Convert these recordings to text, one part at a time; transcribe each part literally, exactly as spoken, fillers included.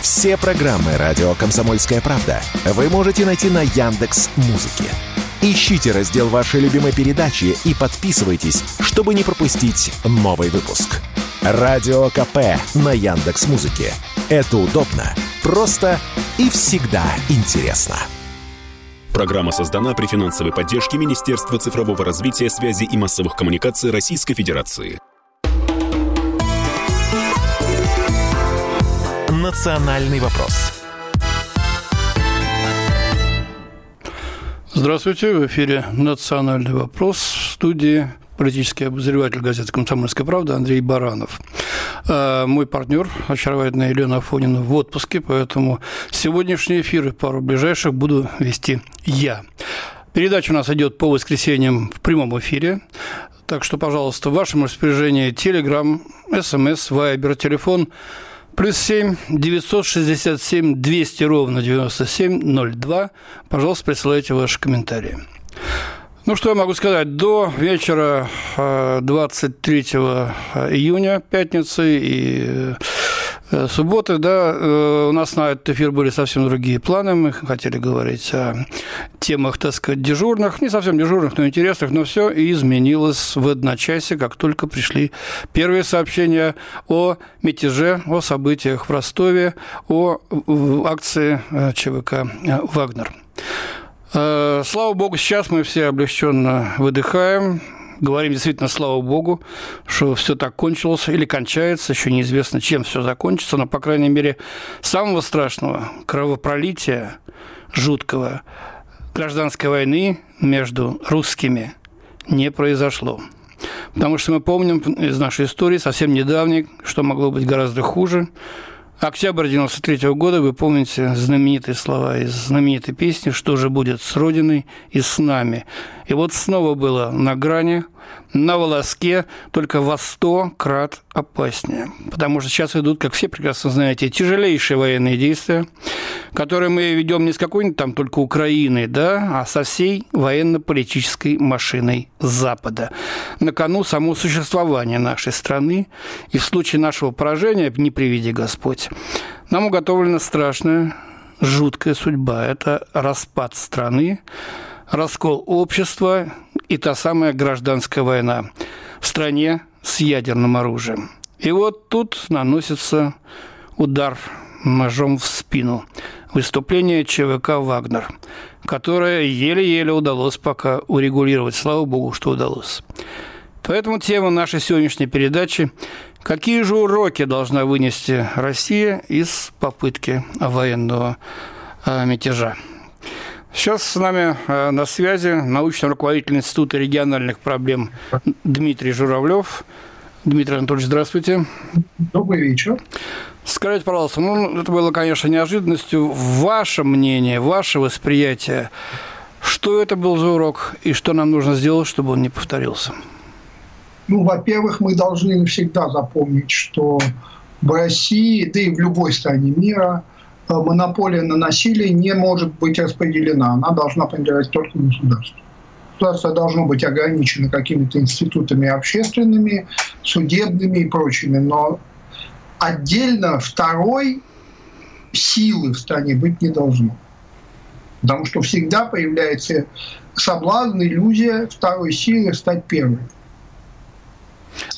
Все программы «Радио Комсомольская правда» вы можете найти на Яндекс.Музыке. Ищите раздел вашей любимой передачи и подписывайтесь, чтобы не пропустить новый выпуск. «Радио КП» на Яндекс.Музыке. Это удобно, просто и всегда интересно. Программа создана при финансовой поддержке Министерства цифрового развития, связи и массовых коммуникаций Российской Федерации. Национальный вопрос. Здравствуйте, в эфире «Национальный вопрос», в студии политический обозреватель газеты «Комсомольская правда» Андрей Баранов. Мой партнер, очаровательная Елена Афонина, в отпуске, поэтому сегодняшний эфир и пару ближайших буду вести я. Передача у нас идет по воскресеньям в прямом эфире. Так что, пожалуйста, в вашем распоряжении Telegram, эс эм эс, Viber, телефон плюс семь девятьсот шестьдесят семь двести ровно девяносто семь ноль два. Пожалуйста, присылайте ваши комментарии. Ну, что я могу сказать? До вечера двадцать третьего июня, пятницы и субботы, да, у нас на этот эфир были совсем другие планы. Мы хотели говорить о темах, так сказать, дежурных, не совсем дежурных, но интересных, но все и изменилось в одночасье, как только пришли первые сообщения о мятеже, о событиях в Ростове, о акции ЧВК «Вагнер». Слава богу, сейчас мы все облегченно выдыхаем. Говорим действительно, слава богу, что все так кончилось или кончается, еще неизвестно, чем все закончится, но, по крайней мере, самого страшного кровопролития, жуткого, гражданской войны между русскими не произошло. Потому что мы помним из нашей истории, совсем недавней, что могло быть гораздо хуже. Октябрь девяносто третьего года, вы помните знаменитые слова из знаменитой песни «Что же будет с Родиной и с нами?». И вот снова было на грани, на волоске, только во сто крат опаснее. Потому что сейчас идут, как все прекрасно знаете, тяжелейшие военные действия, которые мы ведем не с какой-нибудь там только Украины, да, а со всей военно-политической машиной Запада. На кону само существование нашей страны, и в случае нашего поражения, не приведи Господь, нам уготовлена страшная, жуткая судьба. Это распад страны, раскол общества и та самая гражданская война в стране с ядерным оружием. И вот тут наносится удар ножом в спину. Выступление ЧВК «Вагнер», которое еле-еле удалось пока урегулировать. Слава богу, что удалось. Поэтому тема нашей сегодняшней передачи – какие же уроки должна вынести Россия из попытки военного мятежа? Сейчас с нами на связи научный руководитель Института региональных проблем Дмитрий Журавлев. Дмитрий Анатольевич, здравствуйте. Добрый вечер. Скажите, пожалуйста, ну, это было, конечно, неожиданностью. Ваше мнение, ваше восприятие, что это был за урок и что нам нужно сделать, чтобы он не повторился? Ну, во-первых, мы должны навсегда запомнить, что в России, да и в любой стране мира, монополия на насилие не может быть распределена. Она должна принадлежать только государству. Государство должно быть ограничено какими-то институтами общественными, судебными и прочими. Но отдельно второй силы в стране быть не должно. Потому что всегда появляется соблазн, иллюзия второй силы стать первой.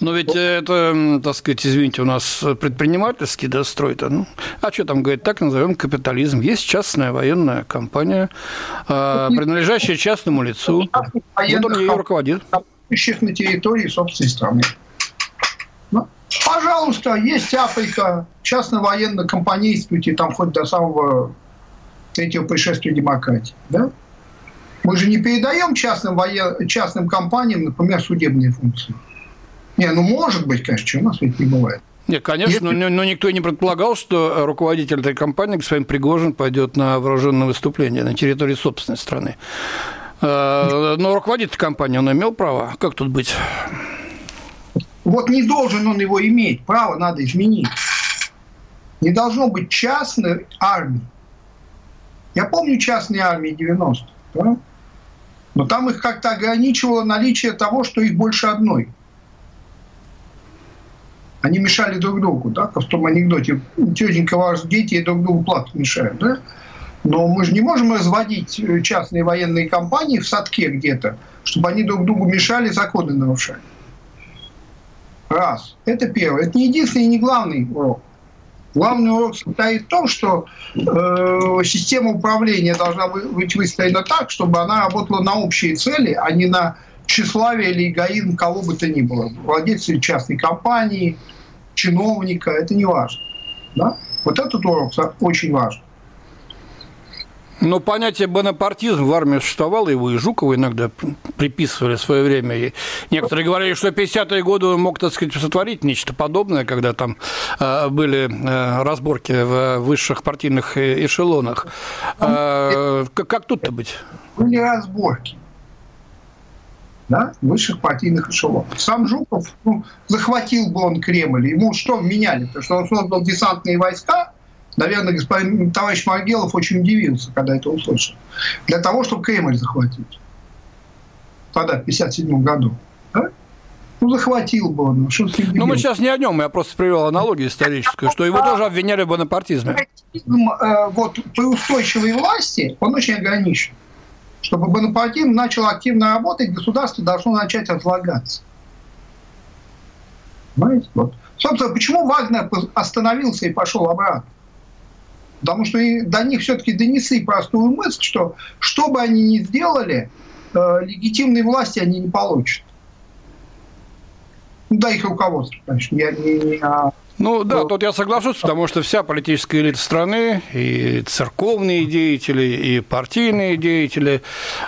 Но ведь это, так сказать, извините, у нас предпринимательский, да, строй-то. Ну, а что там, говорит, так назовем капитализм. Есть частная военная компания, принадлежащая частному лицу. Вот он ее руководит. На территории собственной страны. Ну, пожалуйста, есть Африка, частно-военно компанействуйте там хоть до самого третьего пришествия демократии. Да? Мы же не передаем частным, воен... частным компаниям, например, судебные функции. Не, ну может быть, конечно, у нас ведь не бывает. Нет, конечно, Если... но, но никто и не предполагал, что руководитель этой компании, господин Пригожин, пойдет на вооруженное выступление на территории собственной страны. Но руководитель компании, он имел право? Как тут быть? Вот не должен он его иметь. Право надо изменить. Не должно быть частной армии. Я помню частные армии девяностых, да? Но там их как-то ограничивало наличие того, что их больше одной. Они мешали друг другу, да, в том анекдоте. Тетенька, ваши дети друг другу плату мешают, да? Но мы же не можем разводить частные военные компании в садке где-то, чтобы они друг другу мешали, законы нарушали. Раз. Это первое. Это не единственный и не главный урок. Главный урок состоит в том, что э, система управления должна быть выстроена так, чтобы она работала на общие цели, а не на тщеславие или эгоизм кого бы то ни было. Владельца частной компании, чиновника, это не важно. Да? Вот этот урок очень важен. Но понятие «бонапартизм» в армии существовало, его и Жукову иногда приписывали в свое время. И некоторые говорили, что в пятидесятые годы он мог, так сказать, сотворить нечто подобное, когда там э, были э, разборки в высших партийных эшелонах. Э, как, как тут-то быть? Были разборки, да, в высших партийных эшелонах. Сам Жуков, ну, захватил бы он Кремль, ему что вменяли? Потому что он создал десантные войска. Наверное, господин товарищ Маргелов очень удивился, когда это услышал. Для того, чтобы Кремль захватить. Тогда, в пятьдесят седьмом году. Да? Ну, захватил бы он. Ну, мы сейчас не о нем. Я просто привел аналогию историческую, что его тоже обвиняли в бонапартизме. Вот при устойчивой власти он очень ограничен. Чтобы бонапартизм начал активно работать, государство должно начать отлагаться. Понимаете? Вот. Собственно, почему Вагнер остановился и пошел обратно? Потому что до них все-таки донесли простую мысль, что что бы они ни сделали, э, легитимной власти они не получат. Ну, да, их руководство, конечно. Я не, не, а... Ну да, тут я соглашусь, потому что вся политическая элита страны, и церковные деятели, и партийные деятели,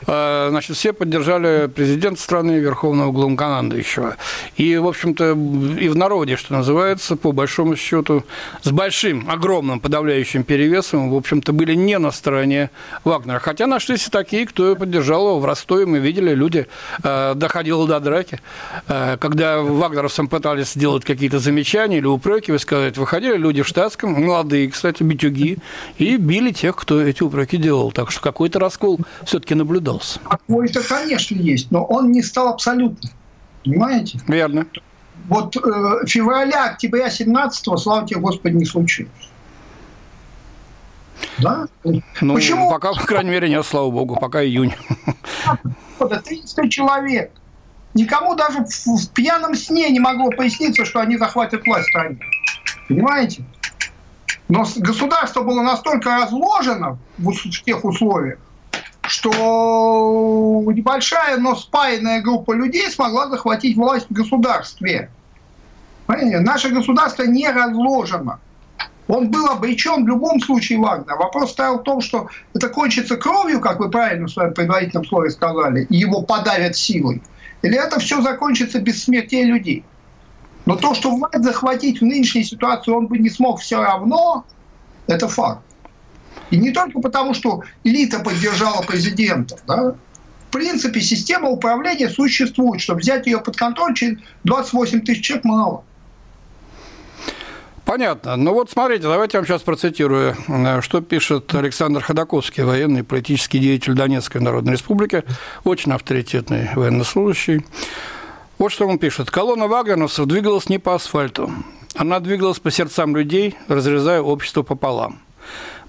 значит, все поддержали президента страны, верховного главнокомандующего. И, в общем-то, и в народе, что называется, по большому счету, с большим, огромным подавляющим перевесом, в общем-то, были не на стороне Вагнера. Хотя нашлись и такие, кто поддержал его. В Ростове мы видели, люди доходили до драки. Когда вагнеровцам пытались сделать какие-то замечания или упреки, высказать. Выходили люди в штатском, молодые, кстати, битюги, и били тех, кто эти упреки делал. Так что какой-то раскол все-таки наблюдался. Какой-то, конечно, есть, но он не стал абсолютным. Понимаете? Верно. Вот э, февраля-октября семнадцатого, слава тебе, Господи, не случилось. Да? Ну, почему? Пока, по крайней мере, нет, слава Богу, пока июнь. тридцать человек. Никому даже в пьяном сне не могло поясниться, что они захватят власть в стране. Понимаете? Но государство было настолько разложено в тех условиях, что небольшая, но спаянная группа людей смогла захватить власть в государстве. Понимаете? Наше государство не разложено. Он был обречен в любом случае Вагнера. Вопрос стоял в том, что это кончится кровью, как вы правильно в своем предварительном слове сказали, и его подавят силой. Или это все закончится без смерти людей? Но то, что власть захватить в нынешней ситуации он бы не смог все равно, это факт. И не только потому, что элита поддержала президента. Да? В принципе, система управления существует. Чтобы взять ее под контроль, через двадцать восемь тысяч человек мало. Понятно. Ну вот смотрите, давайте я вам сейчас процитирую, что пишет Александр Ходаковский, военный и политический деятель Донецкой Народной Республики, очень авторитетный военнослужащий. Вот что он пишет. «Колонна вагнеровцев двигалась не по асфальту. Она двигалась по сердцам людей, разрезая общество пополам.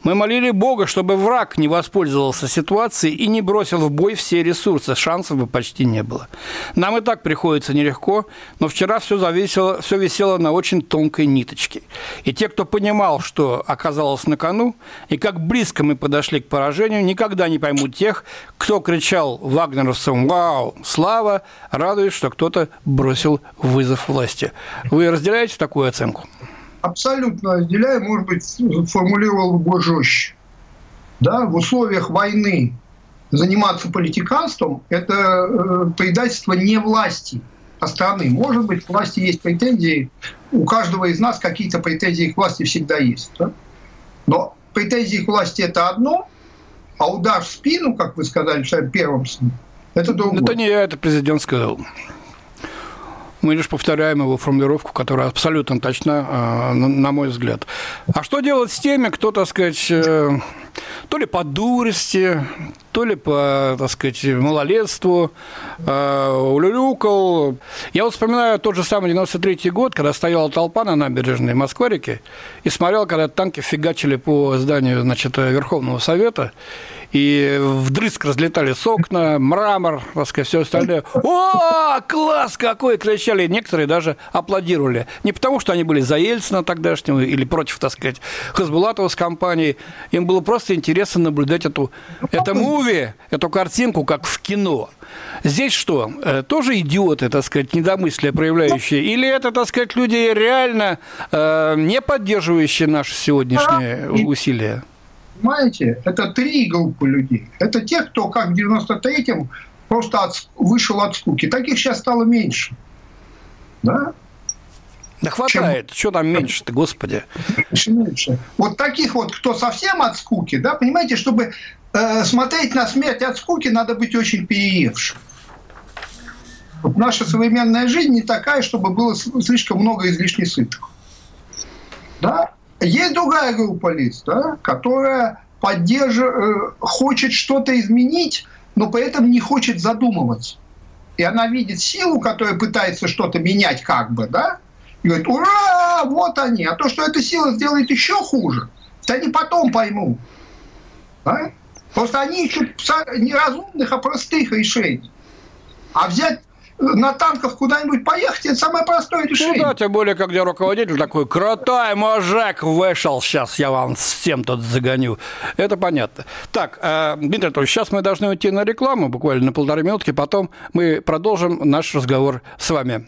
Мы молили Бога, чтобы враг не воспользовался ситуацией и не бросил в бой все ресурсы. Шансов бы почти не было. Нам и так приходится нелегко, но вчера все зависело, все висело на очень тонкой ниточке. И те, кто понимал, что оказалось на кону, и как близко мы подошли к поражению, никогда не поймут тех, кто кричал вагнеровцам «Вау! Слава!», радуясь, что кто-то бросил вызов власти». Вы разделяете такую оценку? Абсолютно разделяю, может быть, формулировал бы жестче. Да? В условиях войны заниматься политиканством – это э, предательство не власти, а страны. Может быть, к власти есть претензии. У каждого из нас какие-то претензии к власти всегда есть. Да? Но претензии к власти – это одно, а удар в спину, как вы сказали в своем первом сне, это другое. Это не я, это президент сказал. Мы лишь повторяем его формулировку, которая абсолютно точна, на мой взгляд. А что делать с теми, кто, так сказать, то ли по дурости, то ли по, так сказать, малолетству, э, улюлюкал. Я вот вспоминаю тот же самый девяносто третий год, когда стояла толпа на набережной Москва-реки и смотрел, когда танки фигачили по зданию, значит, Верховного Совета, и вдрызг разлетали окна, мрамор, так сказать, все остальное. «О, класс какой!» кричали. Некоторые даже аплодировали. Не потому, что они были за Ельцина тогдашнего или против, так сказать, Хасбулатова с компанией. Им было просто интересно наблюдать эту, это муви, эту картинку, как в кино. Здесь что? Тоже идиоты, так сказать, недомыслия проявляющие? Или это, так сказать, люди реально э, не поддерживающие наши сегодняшние усилия? Понимаете, это три группы людей. Это те, кто, как в девяносто третьем, просто от, вышел от скуки. Таких сейчас стало меньше. Да? Да хватает. Чем... Что там меньше-то, господи? Меньше, меньше. Вот таких вот, кто совсем от скуки, да, понимаете, чтобы э, смотреть на смерть от скуки, надо быть очень переевшим. Вот наша современная жизнь не такая, чтобы было слишком много излишней сытых. Да? Есть другая группа лиц, да, которая поддерживает, хочет что-то изменить, но при этом не хочет задумываться. И она видит силу, которая пытается что-то менять как бы, да, и говорит: ура, вот они. А то, что эта сила сделает еще хуже, то они потом поймут. Да? Просто они ищут не разумных, а простых решений. А взять... на танках куда-нибудь поехать, это самое простое решение. Ну да, тем более, когда руководитель такой: крутой мужик вышел, сейчас я вам всем тут загоню. Это понятно. Так, Дмитрий Анатольевич, сейчас мы должны уйти на рекламу, буквально на полторы минутки, потом мы продолжим наш разговор с вами.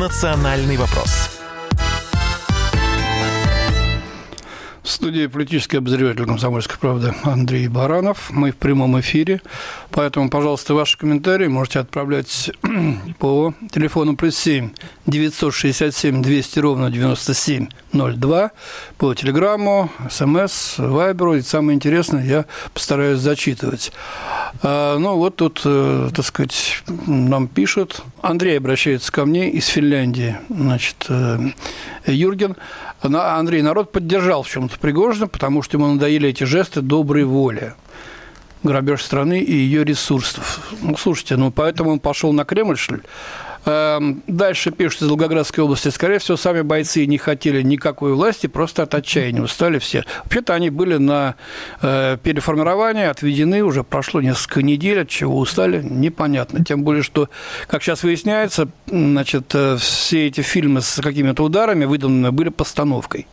«Национальный вопрос». В студии политический обозреватель «Комсомольской правды» Андрей Баранов. Мы в прямом эфире, поэтому, пожалуйста, ваши комментарии можете отправлять по телефону плюс семь девятьсот шестьдесят семь двести ровно девяносто семь ноль два, по телеграмму, смс, вайберу. И самое интересное я постараюсь зачитывать. Ну, вот тут, так сказать, нам пишут. Андрей обращается ко мне из Финляндии, значит, Юрген. Андрей, народ поддержал в чем-то Пригожина, потому что ему надоели эти жесты доброй воли, грабеж страны и ее ресурсов. Ну, слушайте, ну, поэтому он пошел на Кремль, что ли? Дальше пишут из Волгоградской области. Скорее всего, сами бойцы не хотели никакой власти, просто от отчаяния устали все. Вообще-то они были на переформировании, отведены, уже прошло несколько недель, от чего устали, непонятно. Тем более, что, как сейчас выясняется, значит, все эти фильмы с какими-то ударами выдуманы были постановкой.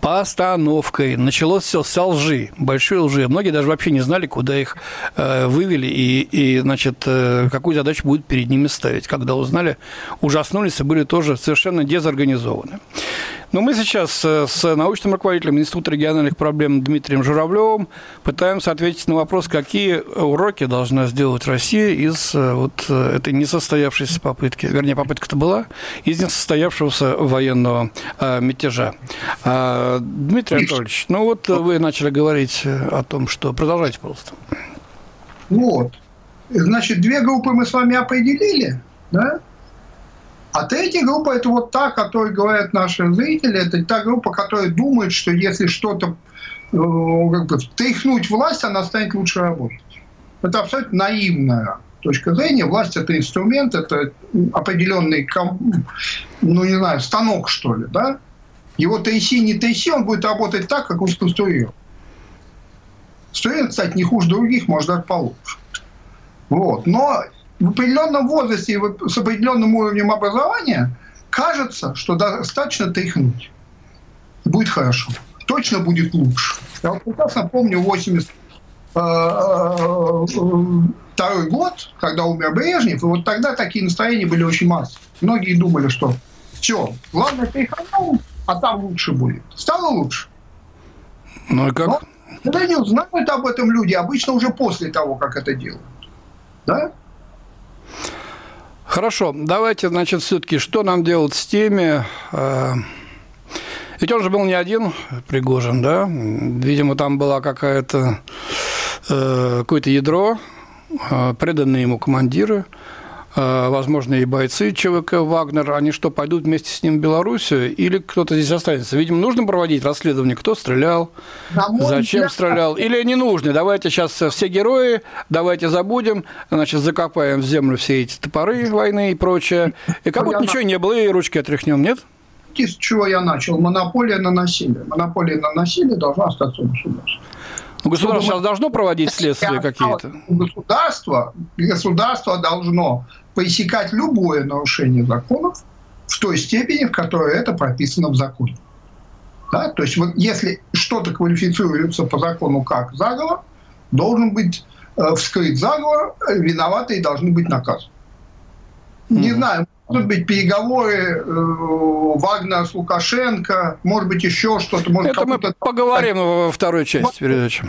Постановкой. Началось все со лжи, большой лжи. Многие даже вообще не знали, куда их э, вывели и, и значит, э, какую задачу будут перед ними ставить. Когда узнали, ужаснулись и были тоже совершенно дезорганизованы. Но мы сейчас э, с научным руководителем Института региональных проблем Дмитрием Журавлевым пытаемся ответить на вопрос, какие уроки должна сделать Россия из э, вот этой несостоявшейся попытки, вернее, попытка-то была, из несостоявшегося военного э, мятежа. Дмитрий Анатольевич, ну вот вы начали говорить о том, что... Продолжайте, пожалуйста. Вот. Значит, две группы мы с вами определили, да? А третья группа – это вот та, о которой говорят наши зрители, это та группа, которая думает, что если что-то как бы тряхнуть власть, она станет лучше работать. Это абсолютно наивная точка зрения. Власть – это инструмент, это определенный, ну не знаю, станок, что ли, да? Его тряси, не тряси, он будет работать так, как он сконструировал. Структура, кстати, не хуже других, может, даже получше. Вот. Но в определенном возрасте и с определенным уровнем образования кажется, что достаточно тряхнуть. Будет хорошо. Точно будет лучше. Я вот прекрасно помню восемьдесят второй год, когда умер Брежнев, и вот тогда такие настроения были очень массовые. Многие думали, что все, главное тряхнуть, а там лучше будет. Стало лучше. Ну и как? Но Когда они узнают об этом люди, обычно уже после того, как это делают. Да? Хорошо, давайте, значит, все-таки, что нам делать с теми... Э... Ведь он же был не один, Пригожин, да? Видимо, там была какая-то... Э, какое-то ядро, э, преданные ему командиры, э, возможно, и бойцы ЧВК «Вагнер». Они что, пойдут вместе с ним в Белоруссию? Или кто-то здесь останется? Видимо, нужно проводить расследование, кто стрелял, зачем я... стрелял? Или не нужно? Давайте сейчас все герои, давайте забудем, значит, закопаем в землю все эти топоры войны и прочее. И как будто ничего не было, и ручки отряхнем, нет? С чего я начал? Монополия на насилие. Монополия на насилие должна остаться у государства. Государство сейчас должно проводить следствия какие-то? Государство, государство должно поисекать любое нарушение законов в той степени, в которой это прописано в законе. Да? То есть, вот если что-то квалифицируется по закону как заговор, должен быть э, вскрыт заговор, виноватые должны быть наказаны. Mm-hmm. Не знаю, может быть, переговоры э, Вагнера с Лукашенко, может быть, еще что-то. Может, это мы поговорим во второй части передачи.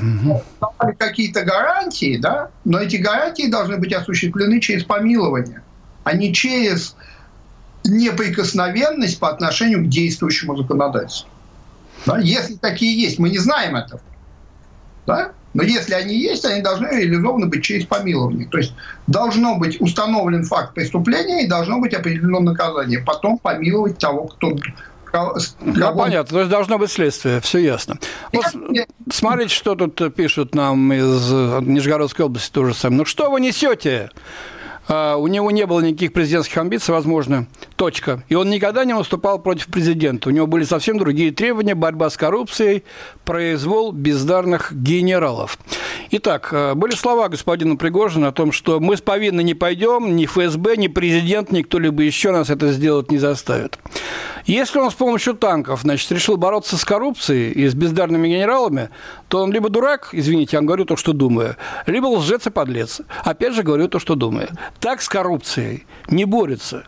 Давали какие-то гарантии, да, но эти гарантии должны быть осуществлены через помилование, а не через неприкосновенность по отношению к действующему законодательству. Да? Если такие есть, мы не знаем этого. Да? Но если они есть, они должны реализованы быть через помилование. То есть должно быть установлен факт преступления и должно быть определено наказание. Потом помиловать того, кто... Кого... Да, понятно. То есть должно быть следствие. Все ясно. Вот я... Смотрите, что тут пишут нам из Нижегородской области тоже самое. Ну что вы несете? Uh, у него не было никаких президентских амбиций, возможно, точка. И он никогда не выступал против президента. У него были совсем другие требования, борьба с коррупцией, произвол бездарных генералов. Итак, uh, были слова господина Пригожина о том, что мы с повинной не пойдем, ни ФСБ, ни президент, ни кто-либо еще нас это сделать не заставит. Если он с помощью танков, значит, решил бороться с коррупцией и с бездарными генералами, то он либо дурак, извините, я вам говорю то, что думаю, либо лжец и подлец. Опять же говорю то, что думаю. Так с коррупцией не борется.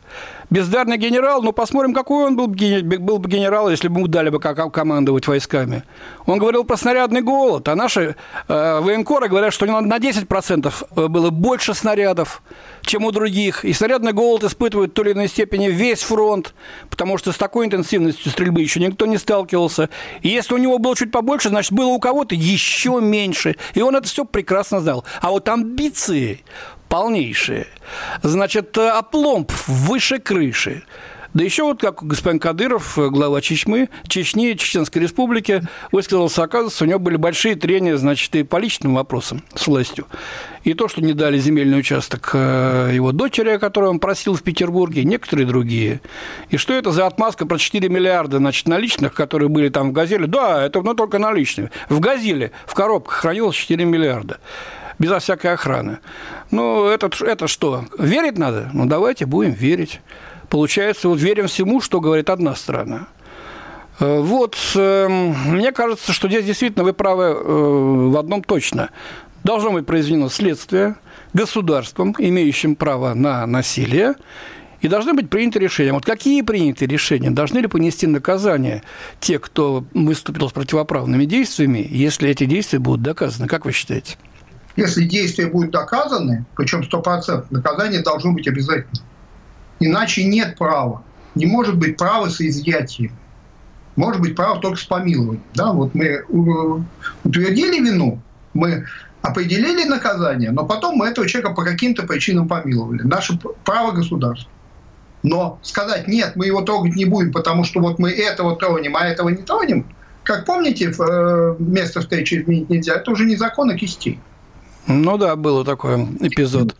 Бездарный генерал, ну, посмотрим, какой он был, был бы генерал, если бы ему дали бы командовать войсками. Он говорил про снарядный голод, а наши э, военкоры говорят, что на десять процентов было больше снарядов, чем у других. И снарядный голод испытывает в той или иной степени весь фронт, потому что с такой интенсивностью стрельбы еще никто не сталкивался. И если у него было чуть побольше, значит, было у кого-то еще меньше. И он это все прекрасно знал. А вот амбиции... полнейшие. Значит, опломб выше крыши. Да еще вот как господин Кадыров, глава Чечмы, Чечни, Чеченской Республики, высказался, оказывается, у него были большие трения, значит, и по личным вопросам с властью. И то, что не дали земельный участок его дочери, которую он просил в Петербурге, и некоторые другие. И что это за отмазка про четыре миллиарда, значит, наличных, которые были там в «Газели»? Да, это ну, только наличные. В «Газели» в коробках хранилось четыре миллиарда. Безо всякой охраны. Ну, это, это что? Верить надо? Ну, давайте будем верить. Получается, вот верим всему, что говорит одна сторона. Вот, мне кажется, что здесь действительно вы правы в одном точно. Должно быть произведено следствие государством, имеющим право на насилие, и должны быть приняты решения. Вот какие приняты решения? Должны ли понести наказание те, кто выступил с противоправными действиями, если эти действия будут доказаны? Как вы считаете? Если действия будут доказаны, причем сто процентов, наказание должно быть обязательно. Иначе нет права. Не может быть права с изъятием. Может быть право только с помилованием. Да? Вот мы утвердили вину, мы определили наказание, но потом мы этого человека по каким-то причинам помиловали. Наше право государства. Но сказать нет, мы его трогать не будем, потому что вот мы этого тронем, а этого не тронем, как помните, место встречи изменить нельзя, это уже не закон, а кистей. Ну да, было такой эпизод.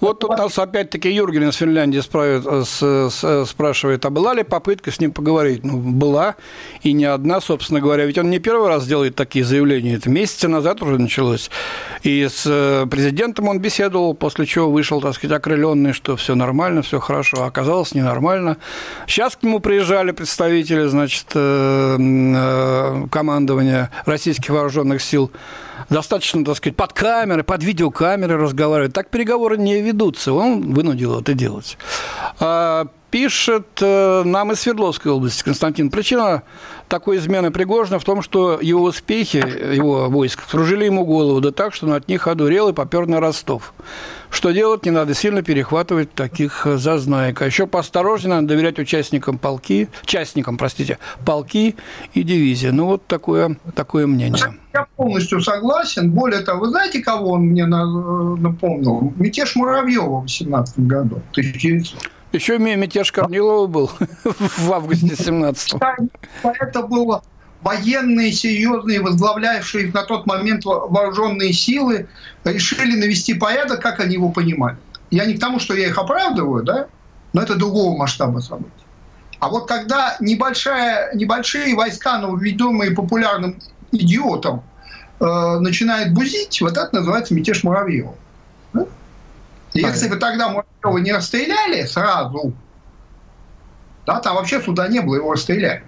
Вот тут нас опять-таки Юрген из Финляндии спрашивает, а была ли попытка с ним поговорить? Ну, была, и не одна, собственно говоря. Ведь он не первый раз делает такие заявления. Это месяца назад уже началось. И с президентом он беседовал, после чего вышел, так сказать, окрыленный, что все нормально, все хорошо. А оказалось, ненормально. Сейчас к нему приезжали представители, значит, командования российских вооруженных сил. Достаточно, так сказать, под камеры, под видеокамеры разговаривают. Так переговоры не ведутся. Он вынудил это делать. Пишет нам из Свердловской области Константин. Причина такой измены Пригожина в том, что его успехи, его войск, кружили ему голову, да так, что он от них одурел и попер на Ростов. Что делать? Не надо сильно перехватывать таких зазнаек. А еще поосторожнее надо доверять участникам полки, частникам, простите, полки и дивизии. Ну, вот такое, такое мнение. Я полностью согласен. Более того, вы знаете, кого он мне напомнил? Мятеж Муравьева в восемнадцатом году. Еще мятеж Корнилова был в августе семнадцатого. Это было военные, серьезные, возглавлявшие на тот момент вооруженные силы, решили навести порядок, как они его понимали. Я не к тому, что я их оправдываю, да, но это другого масштаба событий. А вот когда небольшая, небольшие войска, но ведомые популярным идиотом, э, начинают бузить, вот это называется мятеж Муравьева. Да? Если бы тогда Муравьева не расстреляли сразу, да, там вообще суда не было, его расстреляли.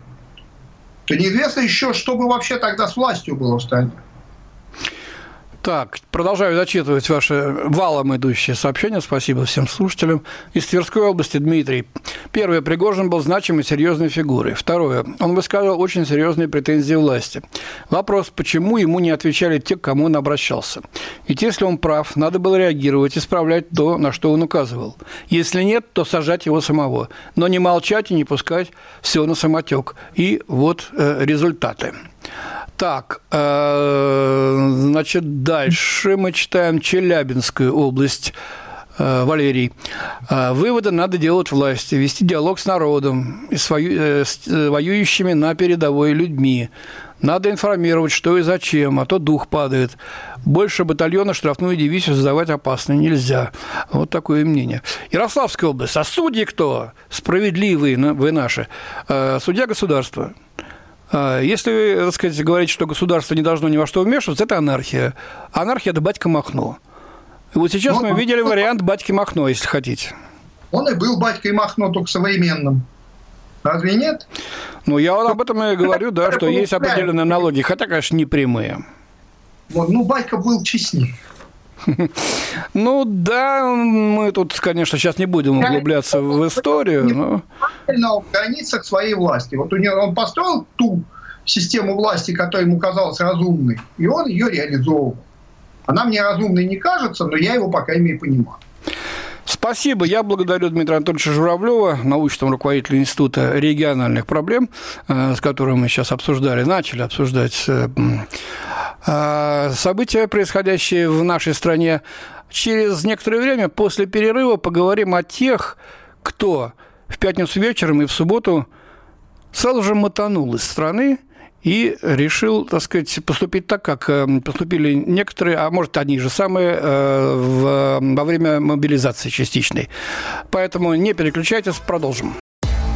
То неизвестно еще, что бы вообще тогда с властью было в стране. Так, продолжаю зачитывать ваши валом идущие сообщения. Спасибо всем слушателям. Из Тверской области Дмитрий. Первое. Пригожин был значимой серьезной фигурой. Второе. Он высказывал очень серьезные претензии власти. Вопрос, почему ему не отвечали те, к кому он обращался. Ведь если он прав, надо было реагировать, исправлять то, на что он указывал. Если нет, то сажать его самого. Но не молчать и не пускать все на самотек. И вот э, результаты. Так, э, значит, дальше мы читаем Челябинскую область. Э, Валерий. Э, выводы надо делать власти, вести диалог с народом, и с, вою, э, с э, воюющими на передовой людьми. Надо информировать, что и зачем, а то дух падает. Больше батальона, штрафную дивизию создавать опасно нельзя. Вот такое мнение. Ярославская область. А судьи кто? Справедливые вы наши. Э, судья государства. Если, так сказать, говорить, что государство не должно ни во что вмешиваться, это анархия. Анархия – это батька Махно. И вот сейчас Но мы он видели он вариант батьки Махно, если хотите. Он и был батькой Махно, только современным. Разве нет? Ну, я вот об этом и говорю, да, что есть определенные аналогии, хотя, конечно, не прямые. Ну, батька был честнее. Ну, да, мы тут, конечно, сейчас не будем углубляться в историю. Но... на границах своей власти. Вот у него, он построил ту систему власти, которая ему казалась разумной, и он ее реализовывал. Она мне разумной не кажется, но я его, по крайней мере, понимаю. Спасибо. Я благодарю Дмитрия Анатольевича Журавлева, научного руководителя Института региональных проблем, с которым мы сейчас обсуждали, начали обсуждать события, происходящие в нашей стране. Через некоторое время после перерыва поговорим о тех, кто в пятницу вечером и в субботу сразу же мотанул из страны и решил, так сказать, поступить так, как поступили некоторые, а может, они же самые, во время мобилизации частичной. Поэтому не переключайтесь, продолжим.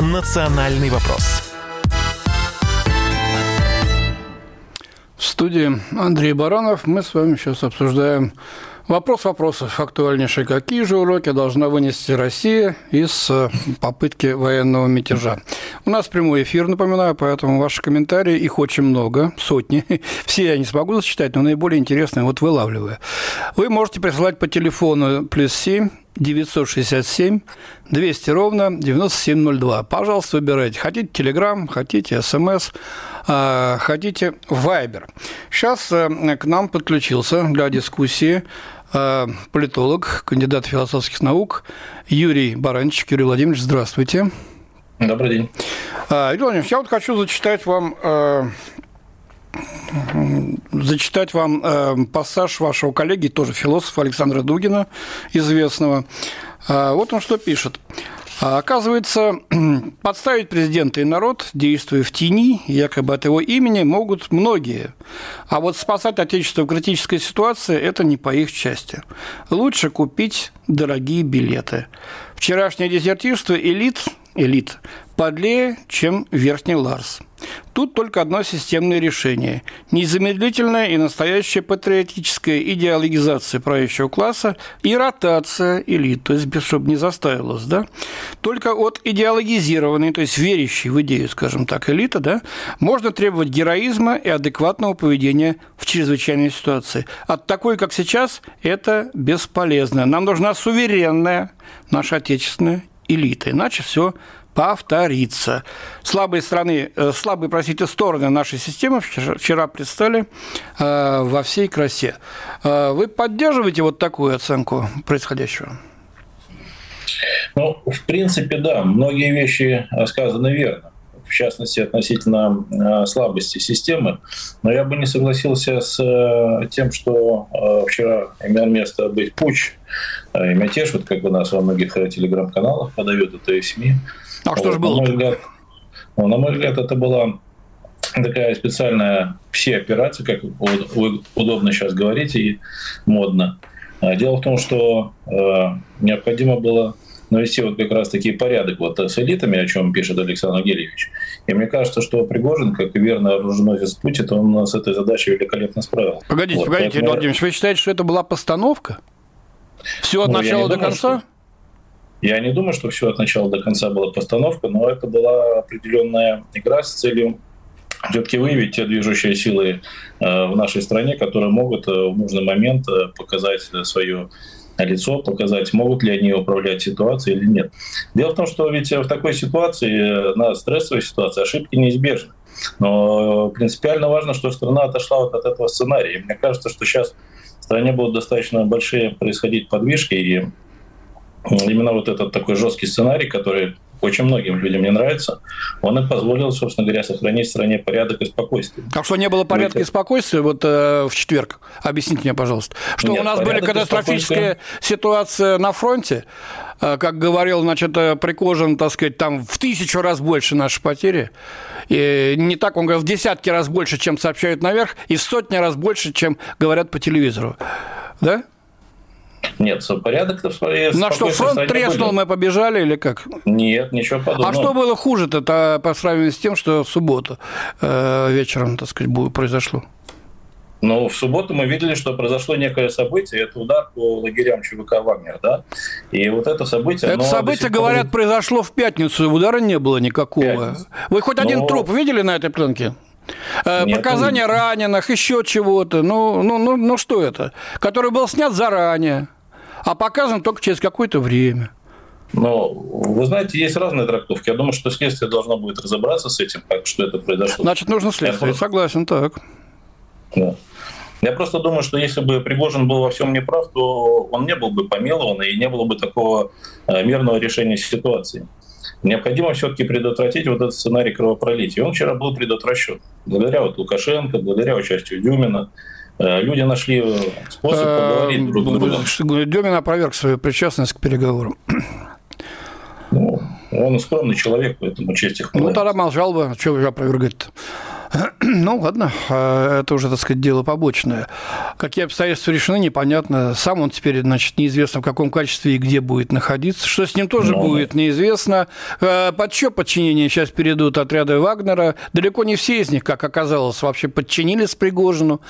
«Национальный вопрос». В студии Андрей Баранов. Мы с вами сейчас обсуждаем вопрос вопросов актуальнейший. Какие же уроки должна вынести Россия из попытки военного мятежа? У нас прямой эфир, напоминаю, поэтому ваши комментарии, их очень много, сотни. Все я не смогу зачитать, но наиболее интересные вот вылавливаю. Вы можете присылать по телефону плюс семь девятьсот шестьдесят семь двести ровно девяносто семь ноль два. Пожалуйста, выбирайте. Хотите Telegram, хотите эс эм эс, хотите Viber. Сейчас к нам подключился для дискуссии политолог, кандидат философских наук Юрий Баранчик. Юрий Владимирович, здравствуйте. Добрый день. Юрий Владимирович, я вот хочу зачитать вам... зачитать вам э, пассаж вашего коллеги, тоже философа Александра Дугина, известного. Э, вот он что пишет. Оказывается, подставить президента и народ, действуя в тени, якобы от его имени, могут многие. А вот спасать Отечество в критической ситуации – это не по их части. Лучше купить дорогие билеты. Вчерашнее дезертирство элит, элит подлее, чем верхний Ларс. Тут только одно системное решение – незамедлительная и настоящая патриотическая идеологизация правящего класса и ротация элит, то есть, чтобы не заставилось, да? Только от идеологизированной, то есть верящей в идею, скажем так, элиты, да, можно требовать героизма и адекватного поведения в чрезвычайной ситуации. От такой, как сейчас, это бесполезно. Нам нужна суверенная наша отечественная элита, иначе все повторится. Слабые страны, слабые, простите, стороны нашей системы вчера предстали во всей красе. Вы поддерживаете вот такую оценку происходящего? Ну, в принципе, да. Многие вещи сказаны верно. В частности, относительно слабости системы. Но я бы не согласился с тем, что вчера имел место быть путч и мятеж, вот как бы нас во многих телеграм-каналах подают это и СМИ. А что вот, же было? На мой взгляд, ну, на мой взгляд, это была такая специальная пси-операция, как удобно сейчас говорить и модно. Дело в том, что э, необходимо было навести вот как раз таки порядок вот с элитами, о чем пишет Александр Гельевич. И мне кажется, что Пригожин, как и верно оруженосец Путин, он у нас с этой задачей великолепно справился. Погодите, вот, погодите, поэтому... Эдуард Владимирович, вы считаете, что это была постановка? Все от ну, начала до думаю, конца? Что... Я не думаю, что все от начала до конца была постановка, но это была определенная игра с целью все-таки выявить те движущие силы в нашей стране, которые могут в нужный момент показать свое лицо, показать, могут ли они управлять ситуацией или нет. Дело в том, что ведь в такой ситуации, на стрессовой ситуации, ошибки неизбежны. Но принципиально важно, что страна отошла вот от этого сценария. И мне кажется, что сейчас в стране будут достаточно большие происходить подвижки, и именно вот этот такой жесткий сценарий, который очень многим людям не нравится, он и позволил, собственно говоря, сохранить в стране порядок и спокойствие. А что не было порядка и спокойствия вот э, в четверг? Объясните мне, пожалуйста. Что нет, у нас были катастрофическая ситуация на фронте, э, как говорил, значит, Пригожин, так сказать, там в тысячу раз больше наши потери. И не так, он говорил, в десятки раз больше, чем сообщают наверх, и в сотни раз больше, чем говорят по телевизору. Да? Нет, порядок-то в своей... На что, фронт треснул, мы побежали или как? Нет, ничего подобного. А что было хуже-то по сравнению с тем, что в субботу э, вечером, так сказать, произошло? Ну, в субботу мы видели, что произошло некое событие. Это удар по лагерям ЧВК «Вагнер», да? И вот это событие... Это событие, говорят, произошло в пятницу, удара не было никакого. Пятница. Вы хоть один Но... труп видели на этой пленке? Нет, показания нет. раненых, еще чего-то. Ну, ну, ну, ну что это? Который был снят заранее, а показан только через какое-то время. Но, вы знаете, есть разные трактовки. Я думаю, что следствие должно будет разобраться с этим, как что это произошло. Значит, нужно следствие. Я согласен, так. Да. Я просто думаю, что если бы Пригожин был во всем неправ, то он не был бы помилован и не было бы такого мирного решения ситуации. Необходимо все-таки предотвратить вот этот сценарий кровопролития. Он вчера был предотвращен. Благодаря вот Лукашенко, благодаря участию Дюмина. Люди нашли способ поговорить друг с другом. Дюмин опроверг свою причастность к переговорам. Ну, он скромный человек, поэтому честь их полагается. Ну, тогда молчал бы, чего же опровергать-то. Ну, ладно, это уже, так сказать, дело побочное. Какие обстоятельства решены, непонятно. Сам он теперь, значит, неизвестно, в каком качестве и где будет находиться. Что с ним тоже Но... будет, неизвестно. Под чьё подчинение сейчас перейдут отряды Вагнера? Далеко не все из них, как оказалось, вообще подчинились Пригожину.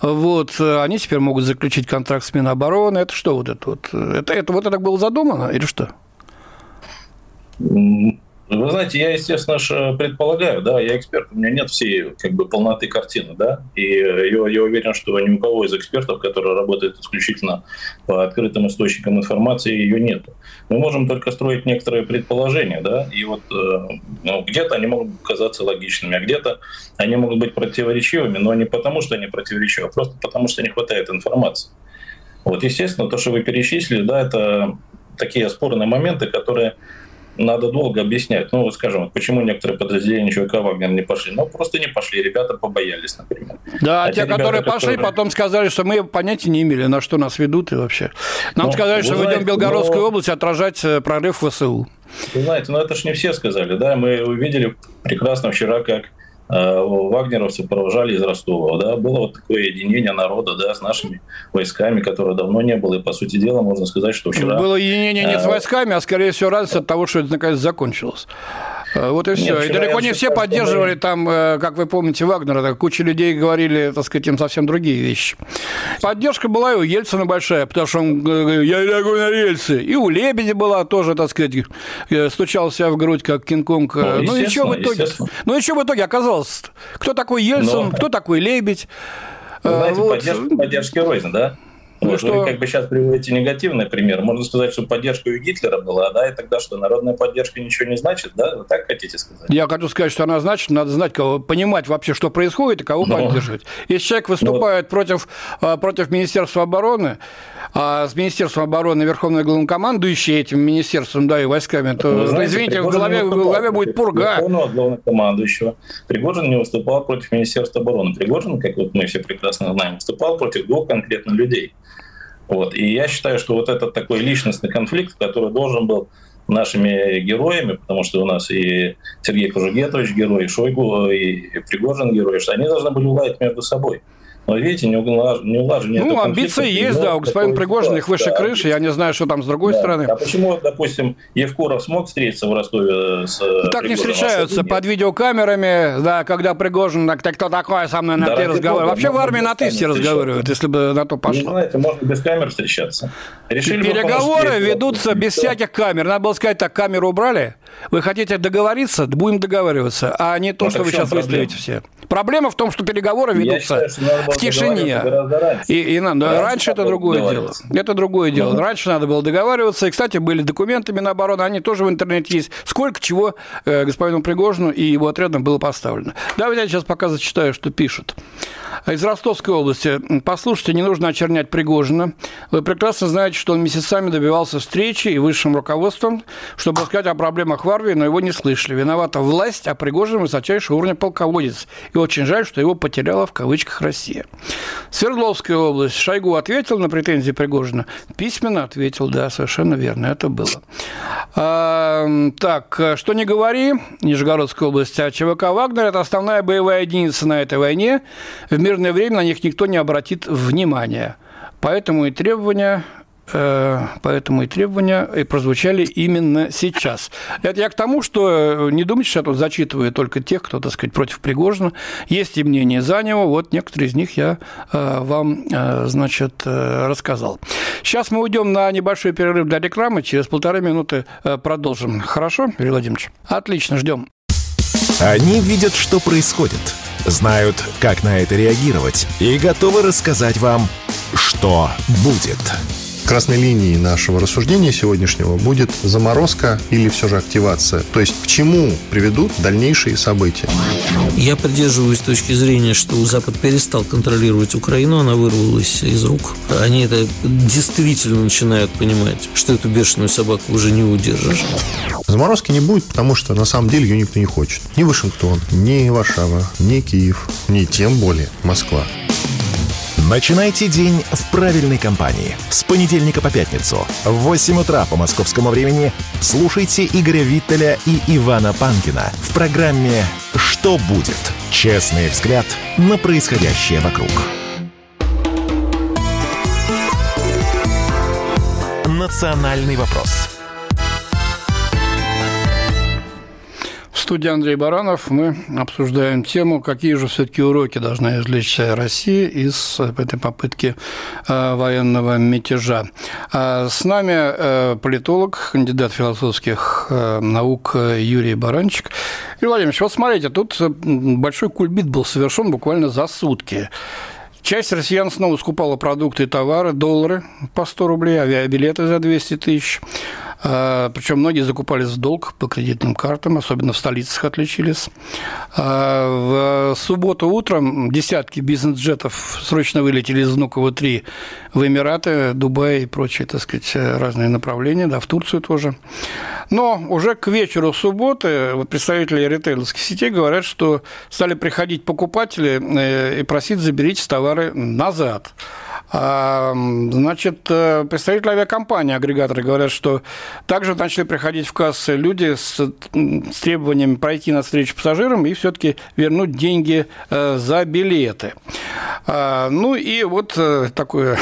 Вот, они теперь могут заключить контракт с Минобороны. Это что вот это вот? Это, это вот это было задумано или что? Вы знаете, я, естественно, предполагаю, да, я эксперт, у меня нет всей как бы полноты картины, да, и я, я уверен, что ни у кого из экспертов, которые работают исключительно по открытым источникам информации, ее нет. Мы можем только строить некоторые предположения, да, и вот ну, где-то они могут казаться логичными, а где-то они могут быть противоречивыми, но не потому, что они противоречивы, а просто потому, что не хватает информации. Вот, естественно, то, что вы перечислили, да, это такие спорные моменты, которые надо долго объяснять. Ну, скажем, почему некоторые подразделения ЧВК в обмен не пошли? Ну, просто не пошли, ребята побоялись, например. Да, а те, те ребята, которые пошли, которые... потом сказали, что мы понятия не имели, на что нас ведут и вообще. Нам ну, сказали, что мы идем в Белгородскую но... область отражать прорыв ВСУ. Вы знаете, ну это ж не все сказали, да? Мы увидели прекрасно вчера, как вагнеровцы провожали из Ростова. Да? Было вот такое единение народа, да, с нашими войсками, которого давно не было. И, по сути дела, можно сказать, что вчера... Было единение не с войсками, а, скорее всего, радость от того, что это, наконец, закончилось. Вот и все. Нет, и далеко не все поддерживали мы... там, как вы помните, Вагнера. Так, куча людей говорили, так сказать, им совсем другие вещи. Поддержка была и у Ельцина большая, потому что он говорил, я лягу на рельсы. И у Лебедя была тоже, так сказать, стучал себя в грудь, как Кинг-Конг. Ну, ну и что в итоге? Ну и что в итоге оказалось? Кто такой Ельцин, но... кто такой Лебедь? Вы знаете, вот. поддержка, поддержка рознь, да? Ну, вот, что... Вы как бы сейчас приводите негативный пример. Можно сказать, что поддержка у Гитлера была, да, и тогда что, народная поддержка ничего не значит, да? Вы так хотите сказать? Я хочу сказать, что она значит, надо знать, кого, понимать вообще, что происходит и кого но... поддерживать. Если человек выступает но... против, против Министерства обороны, а с Министерством обороны верховный главнокомандующий этим министерством, да, и войсками, то, вы знаете, извините, в голове, в голове будет пурга. Верховного главнокомандующего. Пригожин не выступал против Министерства обороны. Пригожин, как вот мы все прекрасно знаем, выступал против двух конкретно людей. Вот. И я считаю, что вот этот такой личностный конфликт, который должен был нашими героями, потому что у нас и Сергей Кожугетович герой, и Шойгу, и Пригожин герой, что они должны были уладить между собой. Но, видите, не улаживание... Ну, амбиции есть, да, у господина Пригожина их выше да, крыши, я не знаю, что там с другой да. стороны. А почему, допустим, Евкуров смог встретиться в Ростове с ну, так Пригожином? Не встречаются, под видеокамерами, да, когда Пригожин, так, кто такой, со мной на да, ты разговаривает. Вообще в армии на ты все разговаривают, если бы на то пошло. Ну, знаете, можно без камер встречаться. Решили переговоры бы, ведутся без что? всяких камер. Надо было сказать, так, камеру убрали, вы хотите договориться, будем договариваться, а не то, ну, что вы сейчас выставите все. Проблема в том, что переговоры ведутся... В тишине. И, и надо. Раньше, раньше это другое дело. Это другое дело. Mm-hmm. Раньше надо было договариваться. И, кстати, были документы Минобороны, они тоже в интернете есть. Сколько чего э, господину Пригожину и его отрядам было поставлено. Давайте я сейчас пока зачитаю, что пишут. Из Ростовской области. Послушайте, не нужно очернять Пригожина. Вы прекрасно знаете, что он месяцами добивался встречи и высшим руководством, чтобы рассказать о проблемах в армии, но его не слышали. Виновата власть, а Пригожин высочайшего уровня полководец. И очень жаль, что его потеряла в кавычках Россия. Свердловская область. Шойгу ответил на претензии Пригожина? Письменно ответил, да, совершенно верно, это было. А, так, что не говори, Нижегородская область, а ЧВК «Вагнер» – это основная боевая единица на этой войне. В мирное время на них никто не обратит внимания. Поэтому и требования... Поэтому и требования и прозвучали именно сейчас. Это я к тому, что не думайте, что я тут зачитываю только тех, кто, так сказать, против Пригожина. Есть и мнение за него. Вот некоторые из них я вам, значит, рассказал. Сейчас мы уйдем на небольшой перерыв для рекламы. Через полторы минуты продолжим. Хорошо, Юрий Владимирович? Отлично, ждем. Они видят, что происходит, знают, как на это реагировать, и готовы рассказать вам, что будет. Красной линией нашего рассуждения сегодняшнего будет заморозка или все же активация. То есть к чему приведут дальнейшие события? Я придерживаюсь точки зрения, что Запад перестал контролировать Украину, она вырвалась из рук. Они это действительно начинают понимать, что эту бешеную собаку уже не удержишь. Заморозки не будет, потому что на самом деле ее никто не хочет. Ни Вашингтон, ни Варшава, ни Киев, ни тем более Москва. Начинайте день в правильной компании. С понедельника по пятницу в восемь утра по московскому времени слушайте Игоря Виттеля и Ивана Панкина в программе «Что будет?». Честный взгляд на происходящее вокруг. Национальный вопрос. В студии Андрей Баранов. Мы обсуждаем тему, какие же все-таки уроки должна извлечь Россия из этой попытки военного мятежа. С нами политолог, кандидат философских наук Юрий Баранчик. Юрий Владимирович, вот смотрите, тут большой кульбит был совершен буквально за сутки. Часть россиян снова скупала продукты и товары, доллары по сто рублей, авиабилеты за двести тысяч. Причем многие закупались в долг по кредитным картам, особенно в столицах отличились. В субботу утром десятки бизнес-джетов срочно вылетели из Внуково-три в Эмираты, Дубай и прочие, так сказать, разные направления, да, в Турцию тоже. Но уже к вечеру субботы вот представители ритейловских сетей говорят, что стали приходить покупатели и просить: заберите товары назад. Значит, представители авиакомпании, агрегаторы, говорят, что также начали приходить в кассы люди с, с требованиями пройти навстречу пассажирам и все-таки вернуть деньги за билеты. Ну и вот такое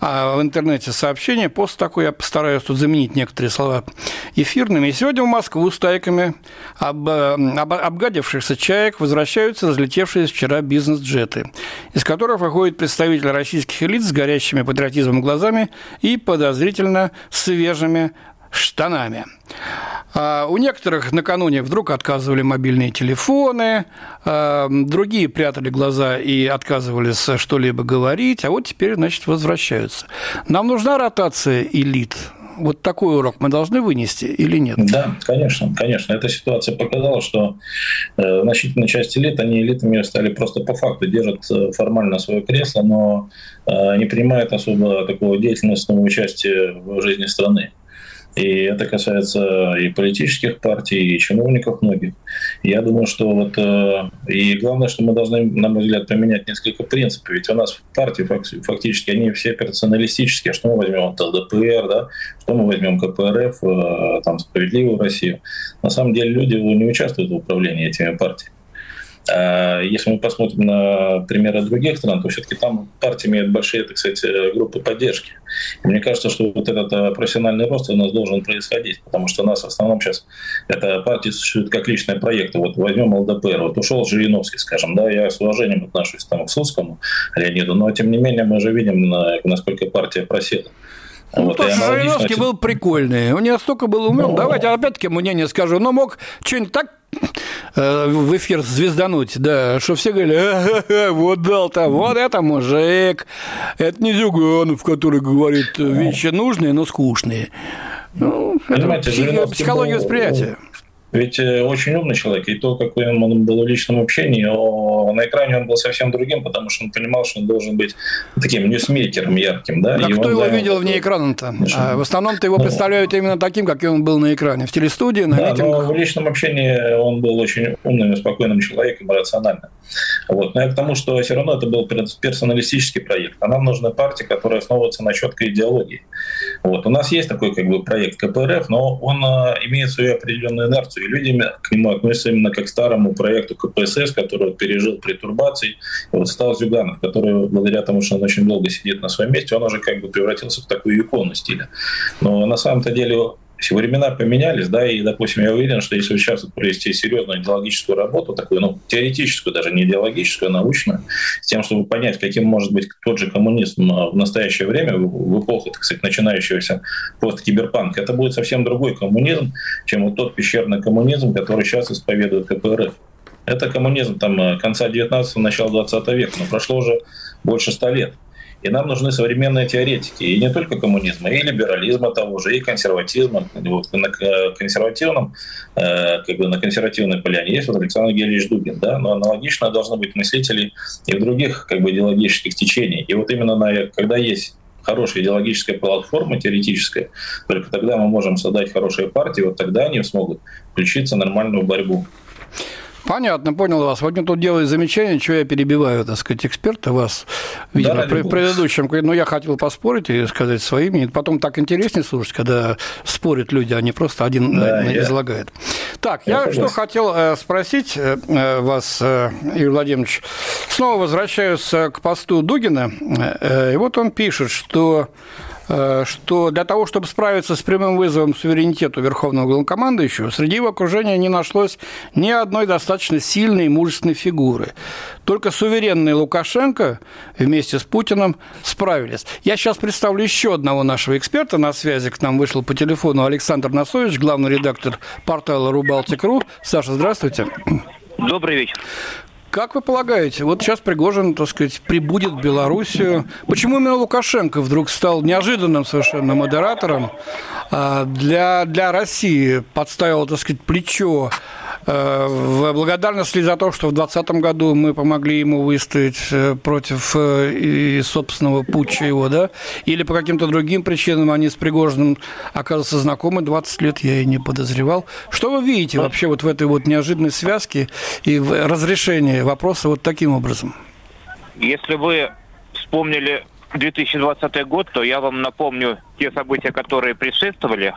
в интернете сообщение. После такой я постараюсь тут заменить некоторые слова эфирными. И сегодня в Москву стайками об, об, обгадившихся чаек возвращаются разлетевшие вчера бизнес-джеты, из которых выходят представители российских элит с горящими патриотизмом глазами и подозрительно свежими штанами. А у некоторых накануне вдруг отказывали мобильные телефоны, а другие прятали глаза и отказывались что-либо говорить, а вот теперь, значит, возвращаются. Нам нужна ротация элит. Вот такой урок мы должны вынести или нет? Да, конечно, конечно. Эта ситуация показала, что э, значительная часть элит, они элитами стали просто по факту, держат формально свое кресло, но э, не принимают особо такого деятельностного участия в жизни страны. И это касается и политических партий, и чиновников многих. Я думаю, что вот... И главное, что мы должны, на мой взгляд, поменять несколько принципов. Ведь у нас в партии фактически они все персоналистические. Что мы возьмем? ЛДПР, да? Что мы возьмем? КПРФ, там, Справедливую Россию. На самом деле люди не участвуют в управлении этими партиями. Если мы посмотрим на примеры других стран, то все-таки там партии имеют большие, так сказать, группы поддержки. И мне кажется, что вот этот профессиональный рост у нас должен происходить, потому что у нас в основном сейчас эта партия существует как личные проекты. Вот возьмем ЛДПР, вот ушел Жириновский, скажем, да, я с уважением отношусь там, к Суцкому Леониду, но тем не менее мы же видим, насколько партия просела. Ну, вот, тоже Жириновский был прикольный. У него столько было умен. Но... Давайте опять-таки мнение скажу. Но мог что-нибудь так э, в эфир звездануть, да, что все говорили: вот дал-то, вот это мужик. Это не Зюганов, который говорит вещи нужные, но скучные. Ну, понимаете, это психология восприятия. Ведь очень умный человек, и то, какой он был в личном общении, на экране он был совсем другим, потому что он понимал, что он должен быть таким ньюсмейкером ярким. Да? А и кто его видел вне экрана-то? А в основном-то его ну, представляют именно таким, каким он был на экране, в телестудии, на да, митингах. В личном общении он был очень умным, спокойным человеком, рациональным. Вот. Но я к тому, что все равно это был персоналистический проект. А нам нужна партия, которая основывается на четкой идеологии. Вот. У нас есть такой как бы проект КПРФ, но он имеет свою определенную инерцию. И люди к нему относятся именно как к старому проекту ка пэ эс эс, который пережил претурбаций. И вот стал Зюганов, который, благодаря тому, что он очень долго сидит на своем месте, он уже как бы превратился в такую икону стиля. Но на самом-то деле времена поменялись, да, и, допустим, я уверен, что если сейчас провести серьезную идеологическую работу, такую, ну, теоретическую, даже не идеологическую, а научную, с тем, чтобы понять, каким может быть тот же коммунизм в настоящее время, в эпоху, так сказать, начинающегося посткиберпанка, это будет совсем другой коммунизм, чем вот тот пещерный коммунизм, который сейчас исповедует ка пэ эр эф. Это коммунизм там конца девятнадцатого, начала двадцатого века, но прошло уже больше ста лет. И нам нужны современные теоретики, и не только коммунизма, и либерализма того же, и консерватизма. Вот на консервативном, как бы на консервативной поляне есть вот Александр Георгиевич Дугин, да, но аналогично должны быть мыслители и в других как бы идеологических течениях. И вот именно на, когда есть хорошая идеологическая платформа теоретическая, только тогда мы можем создать хорошие партии, вот тогда они смогут включиться в нормальную борьбу. Понятно, понял вас. Вот мне тут делают замечание, что я перебиваю, так сказать, эксперта вас, видимо, да, при предыдущем. Но я хотел поспорить и сказать свои мнения. Потом так интереснее слушать, когда спорят люди, а не просто один да, излагает. Я... Так, я, я что хотел спросить вас, Юрий Владимирович. Снова возвращаюсь к посту Дугина. И вот он пишет, что... что для того, чтобы справиться с прямым вызовом суверенитету Верховного Главнокомандующего, среди его окружения не нашлось ни одной достаточно сильной и мужественной фигуры. Только суверенный Лукашенко вместе с Путиным справились. Я сейчас представлю еще одного нашего эксперта. На связи к нам вышел по телефону Александр Носович, главный редактор портала Рубалтик точка ру. Саша, здравствуйте. Добрый вечер. Как вы полагаете, вот сейчас Пригожин, так сказать, прибудет в Белоруссию. Почему именно Лукашенко вдруг стал неожиданным совершенно модератором для, для России? Подставил, так сказать, плечо в благодарность ли за то, что в двадцатом году мы помогли ему выстоять против и собственного путча его, да? Или по каким-то другим причинам они с Пригожиным, оказывается, знакомы двадцать лет, я и не подозревал. Что вы видите вообще вот в этой вот неожиданной связке и в разрешении вопроса вот таким образом? Если вы вспомнили две тысячи двадцатый год, то я вам напомню те события, которые предшествовали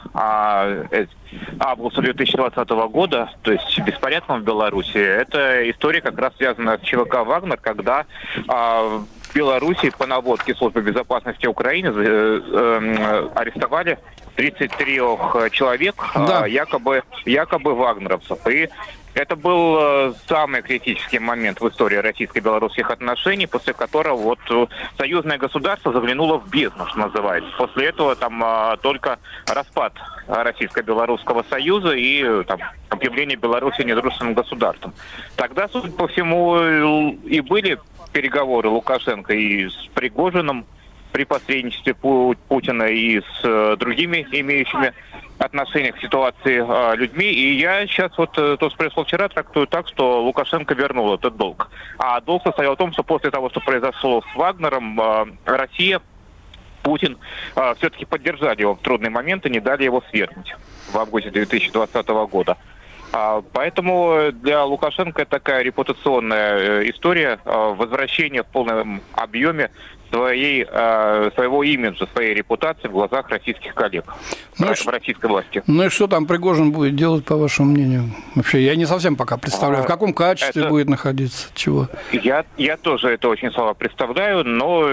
августу две тысячи двадцатого года, то есть беспорядком в Беларуси. Это история как раз связана с ЧВК «Вагнер», когда в Беларуси по наводке службы безопасности Украины арестовали тридцать три человека, да. якобы, якобы вагнеровцев. И это был самый критический момент в истории российско-белорусских отношений, после которого вот союзное государство заглянуло в бездну, что называется. После этого там только распад Российско-Белорусского союза и там, объявление Беларуси недружественным государством. Тогда, судя по всему, и были переговоры Лукашенко и с Пригожиным при посредничестве Путина и с другими имеющими отношение к ситуации а, людьми. И я сейчас вот то, что произошло вчера, трактую так, что Лукашенко вернул этот долг. А долг состоял в том, что после того, что произошло с Вагнером, а, Россия, Путин а, все-таки поддержали его в трудные моменты, не дали его свергнуть в августе две тысячи двадцатого года. А, поэтому для Лукашенко это такая репутационная история, а, возвращение в полном объеме Своей, э, своего имиджа, своей репутации в глазах российских коллег, ну, в российской власти. Ну и что там Пригожин будет делать, по вашему мнению? Вообще, я не совсем пока представляю, а, в каком качестве это... будет находиться, чего. Я, я тоже это очень слабо представляю, но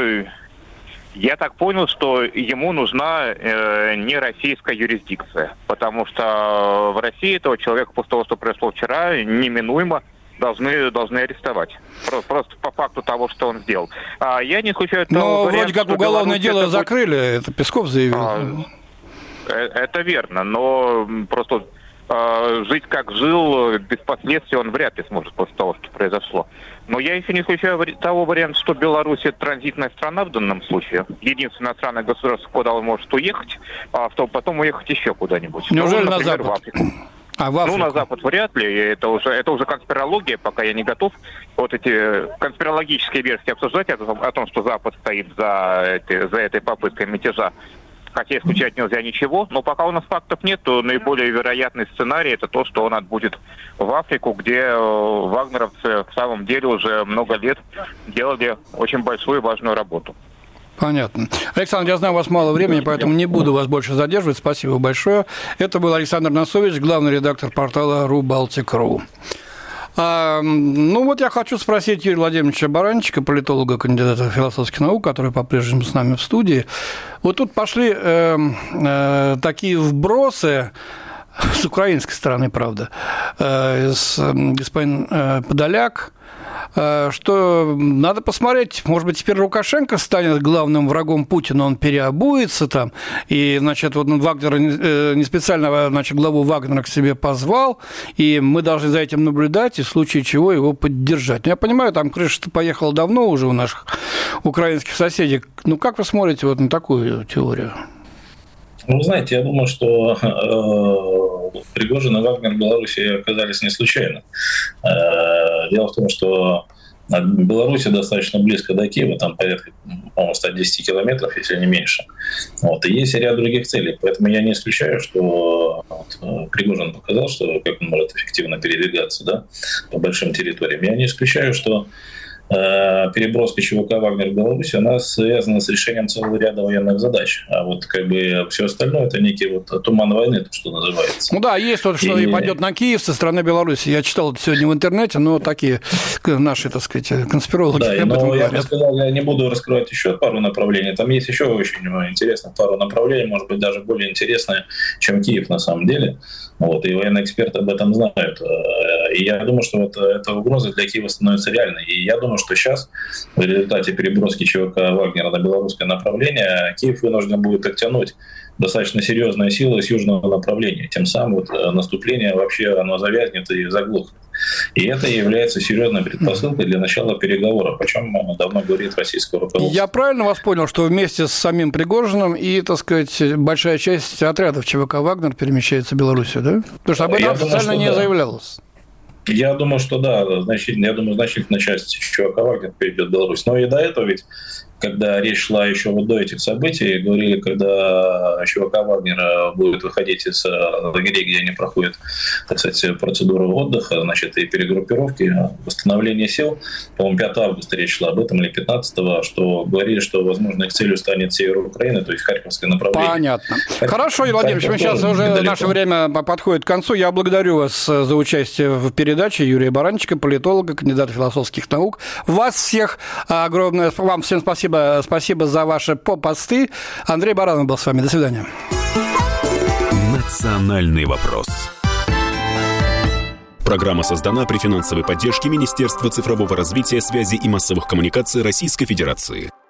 я так понял, что ему нужна э, не российская юрисдикция, потому что в России этого человека после того, что произошло вчера, неминуемо Должны, должны арестовать. Просто, просто по факту того, что он сделал. А я не исключаю того, но вариант, вроде как уголовное дело это закрыли, это Песков заявил. А, это верно, но просто а, жить как жил, без последствий он вряд ли сможет после того, что произошло. Но я еще не исключаю того варианта, что Беларусь это транзитная страна в данном случае. Единственная страна государства, куда он может уехать, а чтобы потом уехать еще куда-нибудь. Неужели ну, например, на Запад? А ну, на Запад вряд ли, это уже, это уже конспирология, пока я не готов вот эти конспирологические версии обсуждать о том, о том что Запад стоит за, эти, за этой попыткой мятежа. Хотя исключать нельзя ничего, но пока у нас фактов нет, то наиболее вероятный сценарий это то, что он отбудет в Африку, где вагнеровцы в самом деле уже много лет делали очень большую и важную работу. Понятно. Александр, я знаю, у вас мало времени, поэтому не буду вас больше задерживать. Спасибо большое. Это был Александр Носович, главный редактор портала Ру Балтик точка ру. А, ну вот я хочу спросить Юрия Владимировича Баранчика, политолога, кандидата философских наук, который по-прежнему с нами в студии. Вот тут пошли э, э, такие вбросы, с украинской стороны, правда, э, с, э, господин э, Подоляк, что надо посмотреть, может быть, теперь Лукашенко станет главным врагом Путина, он переобуется там, и, значит, вот Вагнер не специально, значит, главу Вагнера к себе позвал, и мы должны за этим наблюдать, и в случае чего его поддержать. Ну, я понимаю, там крыша-то поехала давно уже у наших украинских соседей. Ну, как вы смотрите вот на такую теорию? Ну, знаете, я думаю, что э, Пригожин и Вагнер в Беларуси оказались не случайно. Э, дело в том, что Беларусь достаточно близко до Киева, там порядка, по-моему, сто десять километров, если не меньше. Вот. И есть ряд других целей, поэтому я не исключаю, что вот, Пригожин показал, что как он может эффективно передвигаться, да, по большим территориям. Я не исключаю, что переброска ЧВК «Вагнер» в Беларусь, она связана с решением целого ряда военных задач. А вот как бы все остальное – это некий вот туман войны, то, что называется. Ну да, есть то, что и... и пойдет на Киев со стороны Беларуси. Я читал это сегодня в интернете, но такие наши, так сказать, конспирологи да, об этом говорят. Я бы сказал, я не буду раскрывать еще пару направлений. Там есть еще очень интересных пару направлений, может быть, даже более интересные, чем Киев на самом деле. Вот, и военные эксперты об этом знают. И я думаю, что вот эта угроза для Киева становится реальной. И я думаю, что сейчас в результате переброски ЧВК Вагнера на белорусское направление Киев вынужден будет оттянуть достаточно серьезные силы с южного направления. Тем самым вот наступление вообще оно завязнет и заглохнет. И это является серьезной предпосылкой для начала переговоров, о чем давно говорит российское руководство. Я правильно вас понял, что вместе с самим Пригожиным и, так сказать, большая часть отрядов ЧВК «Вагнер» перемещается в Белоруссию, да? Потому что об этом официально не заявлялось. Я думаю, что да, значит, я думаю, значительная часть ЧВК «Вагнер» перейдет в Беларусь. Но и до этого ведь, когда речь шла еще вот до этих событий, говорили, когда ЧВК «Вагнера» будет выходить из лагерей, где они проходят, так сказать, процедуру отдыха, значит, и перегруппировки, восстановление сил, по-моему, пятого августа речь шла об этом, или пятнадцатого, что говорили, что, возможно, их целью станет север Украины, то есть Харьковское направление. Понятно. Харьков... Хорошо, Юрий Владимирович, мы сейчас уже недалеко. Наше время подходит к концу. Я благодарю вас за участие в передаче. Юрия Баранчика, политолога, кандидата философских наук. Вас всех огромное... Вам всем спасибо. Спасибо за ваши посты. Андрей Баранов был с вами. До свидания. Национальный вопрос. Программа создана при финансовой поддержке Министерства цифрового развития, связи и массовых коммуникаций Российской Федерации.